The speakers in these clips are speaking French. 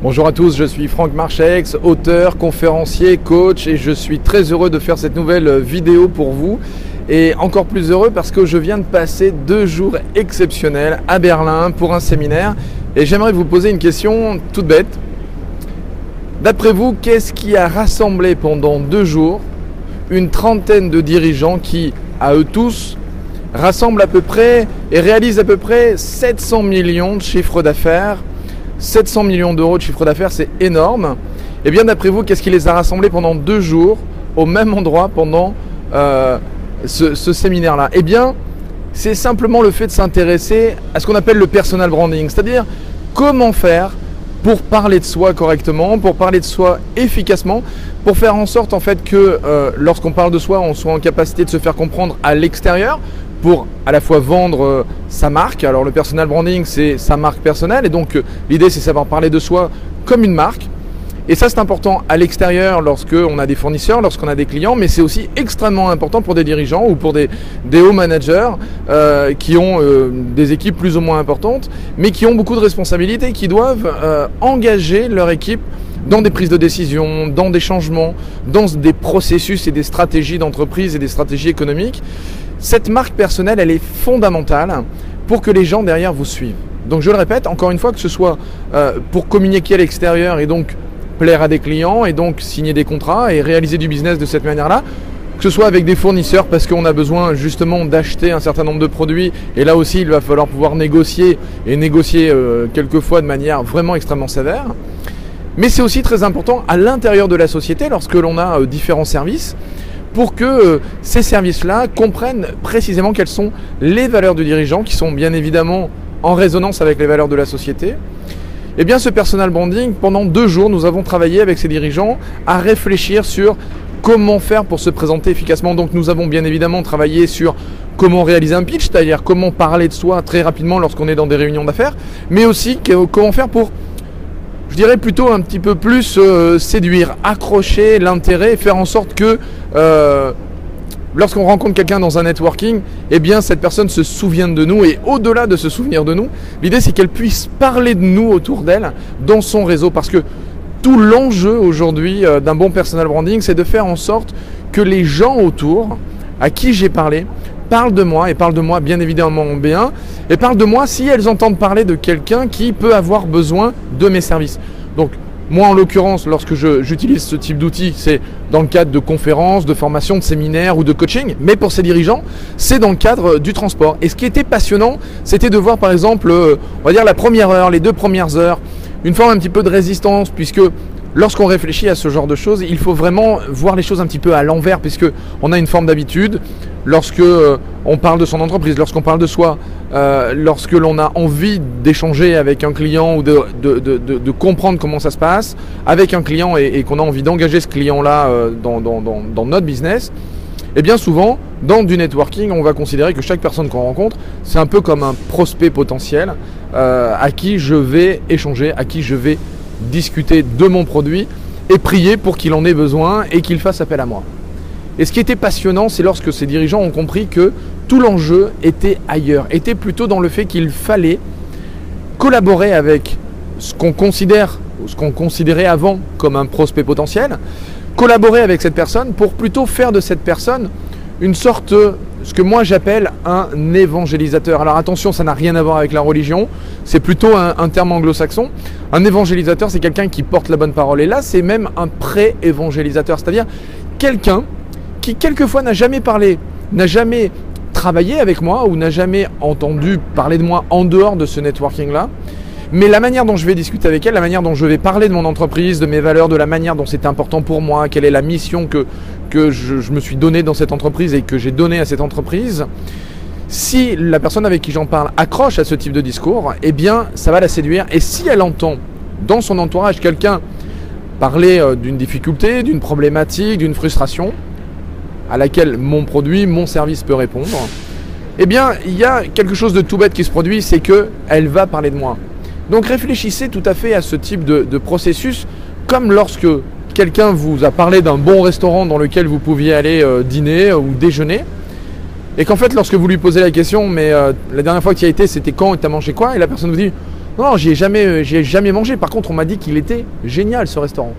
Bonjour à tous, je suis Franck Marchex, auteur, conférencier, coach et je suis très heureux de faire cette nouvelle vidéo pour vous et encore plus heureux parce que je viens de passer 2 jours exceptionnels à Berlin pour un séminaire et j'aimerais vous poser une question toute bête. D'après vous, qu'est-ce qui a rassemblé pendant 2 jours une trentaine de dirigeants qui, à eux tous, rassemblent à peu près et réalisent à peu près 700 millions de chiffres d'affaires? 700 millions d'euros de chiffre d'affaires, c'est énorme. Et bien d'après vous, qu'est-ce qui les a rassemblés pendant 2 jours au même endroit pendant ce séminaire-là? Eh bien, c'est simplement le fait de s'intéresser à ce qu'on appelle le personal branding, c'est-à-dire comment faire pour parler de soi correctement, pour parler de soi efficacement, pour faire en sorte en fait que lorsqu'on parle de soi, on soit en capacité de se faire comprendre à l'extérieur, pour à la fois vendre sa marque. Alors le personal branding, c'est sa marque personnelle et donc l'idée c'est savoir parler de soi comme une marque. Et ça c'est important à l'extérieur lorsqu'on a des fournisseurs, lorsqu'on a des clients, mais c'est aussi extrêmement important pour des dirigeants ou pour des hauts managers qui ont des équipes plus ou moins importantes, mais qui ont beaucoup de responsabilités, qui doivent engager leur équipe dans des prises de décision, dans des changements, dans des processus et des stratégies d'entreprise et des stratégies économiques. Cette marque personnelle, elle est fondamentale pour que les gens derrière vous suivent. Donc je le répète, encore une fois, que ce soit pour communiquer à l'extérieur et donc plaire à des clients et donc signer des contrats et réaliser du business de cette manière-là, que ce soit avec des fournisseurs parce qu'on a besoin justement d'acheter un certain nombre de produits et là aussi il va falloir pouvoir négocier et négocier quelquefois de manière vraiment extrêmement sévère. Mais c'est aussi très important à l'intérieur de la société lorsque l'on a différents services pour que ces services-là comprennent précisément quelles sont les valeurs du dirigeant qui sont bien évidemment en résonance avec les valeurs de la société. Eh bien ce personal branding, pendant 2 jours, nous avons travaillé avec ces dirigeants à réfléchir sur comment faire pour se présenter efficacement. Donc nous avons bien évidemment travaillé sur comment réaliser un pitch, c'est-à-dire comment parler de soi très rapidement lorsqu'on est dans des réunions d'affaires, mais aussi comment faire pour, je dirais plutôt un petit peu plus séduire, accrocher l'intérêt et faire en sorte que lorsqu'on rencontre quelqu'un dans un networking, eh bien cette personne se souvienne de nous et au-delà de se souvenir de nous, l'idée c'est qu'elle puisse parler de nous autour d'elle dans son réseau parce que tout l'enjeu aujourd'hui d'un bon personal branding, c'est de faire en sorte que les gens autour à qui j'ai parlé parlent de moi et parlent de moi bien évidemment en bien et parlent de moi si elles entendent parler de quelqu'un qui peut avoir besoin de mes services. Donc moi en l'occurrence, lorsque j'utilise ce type d'outils, c'est dans le cadre de conférences, de formations, de séminaires ou de coaching, mais pour ces dirigeants, c'est dans le cadre du transport. Et ce qui était passionnant, c'était de voir par exemple, on va dire la première heure, les 2 premières heures, une forme un petit peu de résistance puisque lorsqu'on réfléchit à ce genre de choses, il faut vraiment voir les choses un petit peu à l'envers puisque on a une forme d'habitude. Lorsque on parle de son entreprise, lorsqu'on parle de soi, lorsque l'on a envie d'échanger avec un client ou de comprendre comment ça se passe avec un client et qu'on a envie d'engager ce client-là dans notre business, eh bien souvent, dans du networking, on va considérer que chaque personne qu'on rencontre, c'est un peu comme un prospect potentiel à qui je vais échanger, à qui je vais discuter de mon produit et prier pour qu'il en ait besoin et qu'il fasse appel à moi. Et ce qui était passionnant, c'est lorsque ces dirigeants ont compris que tout l'enjeu était ailleurs, était plutôt dans le fait qu'il fallait collaborer avec ce qu'on considère, ou ce qu'on considérait avant comme un prospect potentiel, collaborer avec cette personne pour plutôt faire de cette personne une sorte, ce que moi j'appelle un évangélisateur. Alors attention, ça n'a rien à voir avec la religion, c'est plutôt un terme anglo-saxon. Un évangélisateur, c'est quelqu'un qui porte la bonne parole. Et là, c'est même un pré-évangélisateur, c'est-à-dire quelqu'un qui quelquefois n'a jamais parlé, n'a jamais travaillé avec moi ou n'a jamais entendu parler de moi en dehors de ce networking-là. Mais la manière dont je vais discuter avec elle, la manière dont je vais parler de mon entreprise, de mes valeurs, de la manière dont c'est important pour moi, quelle est la mission que je me suis donnée dans cette entreprise et que j'ai donnée à cette entreprise, si la personne avec qui j'en parle accroche à ce type de discours, eh bien ça va la séduire. Et si elle entend dans son entourage quelqu'un parler d'une difficulté, d'une problématique, d'une frustration, à laquelle mon produit, mon service peut répondre, eh bien, il y a quelque chose de tout bête qui se produit, c'est qu'elle va parler de moi. Donc réfléchissez tout à fait à ce type de processus, comme lorsque quelqu'un vous a parlé d'un bon restaurant dans lequel vous pouviez aller dîner ou déjeuner, et qu'en fait, lorsque vous lui posez la question, mais la dernière fois que tu y as été, c'était quand et tu as mangé quoi? Et la personne vous dit, Non, j'y ai jamais mangé. Par contre, on m'a dit qu'il était génial, ce restaurant.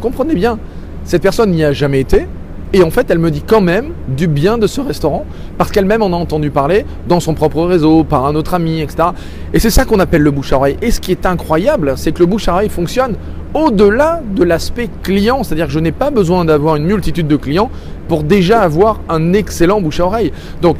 Comprenez bien, cette personne n'y a jamais été. Et en fait, elle me dit quand même du bien de ce restaurant parce qu'elle-même en a entendu parler dans son propre réseau, par un autre ami, etc. Et c'est ça qu'on appelle le bouche à oreille. Et ce qui est incroyable, c'est que le bouche à oreille fonctionne au-delà de l'aspect client. C'est-à-dire que je n'ai pas besoin d'avoir une multitude de clients pour déjà avoir un excellent bouche à oreille. Donc,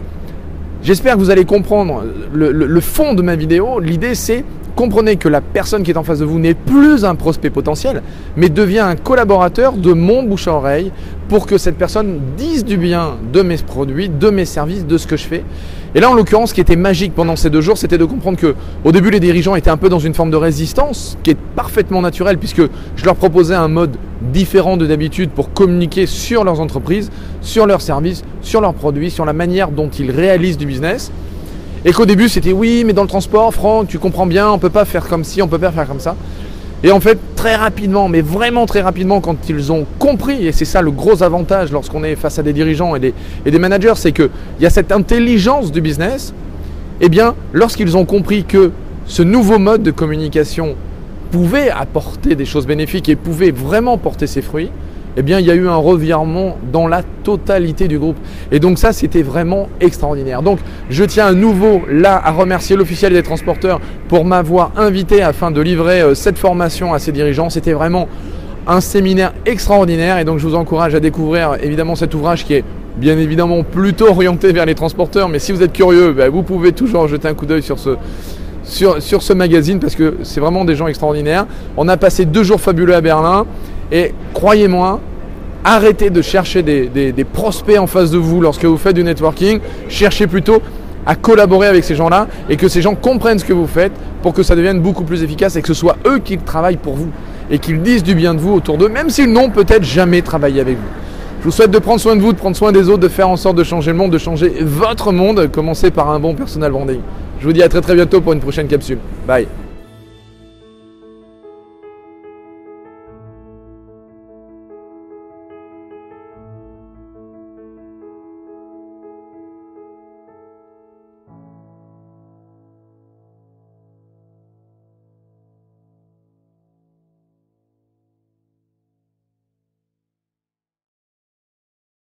j'espère que vous allez comprendre le fond de ma vidéo. L'idée, c'est comprenez que la personne qui est en face de vous n'est plus un prospect potentiel, mais devient un collaborateur de mon bouche à oreille pour que cette personne dise du bien de mes produits, de mes services, de ce que je fais. Et là, en l'occurrence, ce qui était magique pendant ces 2 jours, c'était de comprendre que, au début, les dirigeants étaient un peu dans une forme de résistance qui est parfaitement naturelle puisque je leur proposais un mode différent de d'habitude pour communiquer sur leurs entreprises, sur leurs services, sur leurs produits, sur la manière dont ils réalisent du business. Et qu'au début, c'était oui, mais dans le transport, Franck, tu comprends bien, on ne peut pas faire comme ci, on ne peut pas faire comme ça. Et en fait, très rapidement, mais vraiment très rapidement, quand ils ont compris, et c'est ça le gros avantage lorsqu'on est face à des dirigeants et des managers, c'est qu'il y a cette intelligence du business. Eh bien, lorsqu'ils ont compris que ce nouveau mode de communication pouvait apporter des choses bénéfiques et pouvait vraiment porter ses fruits, eh bien, il y a eu un revirement dans la totalité du groupe. Et donc ça, c'était vraiment extraordinaire. Donc, je tiens à nouveau là à remercier l'officiel des transporteurs pour m'avoir invité afin de livrer cette formation à ses dirigeants. C'était vraiment un séminaire extraordinaire. Et donc, je vous encourage à découvrir évidemment cet ouvrage qui est bien évidemment plutôt orienté vers les transporteurs. Mais si vous êtes curieux, bah, vous pouvez toujours jeter un coup d'œil sur ce magazine parce que c'est vraiment des gens extraordinaires. On a passé 2 jours fabuleux à Berlin. Et croyez-moi, arrêtez de chercher des prospects en face de vous lorsque vous faites du networking. Cherchez plutôt à collaborer avec ces gens-là et que ces gens comprennent ce que vous faites pour que ça devienne beaucoup plus efficace et que ce soit eux qui travaillent pour vous et qu'ils disent du bien de vous autour d'eux, même s'ils n'ont peut-être jamais travaillé avec vous. Je vous souhaite de prendre soin de vous, de prendre soin des autres, de faire en sorte de changer le monde, de changer votre monde. Commencez par un bon personal branding. Je vous dis à très bientôt pour une prochaine capsule. Bye.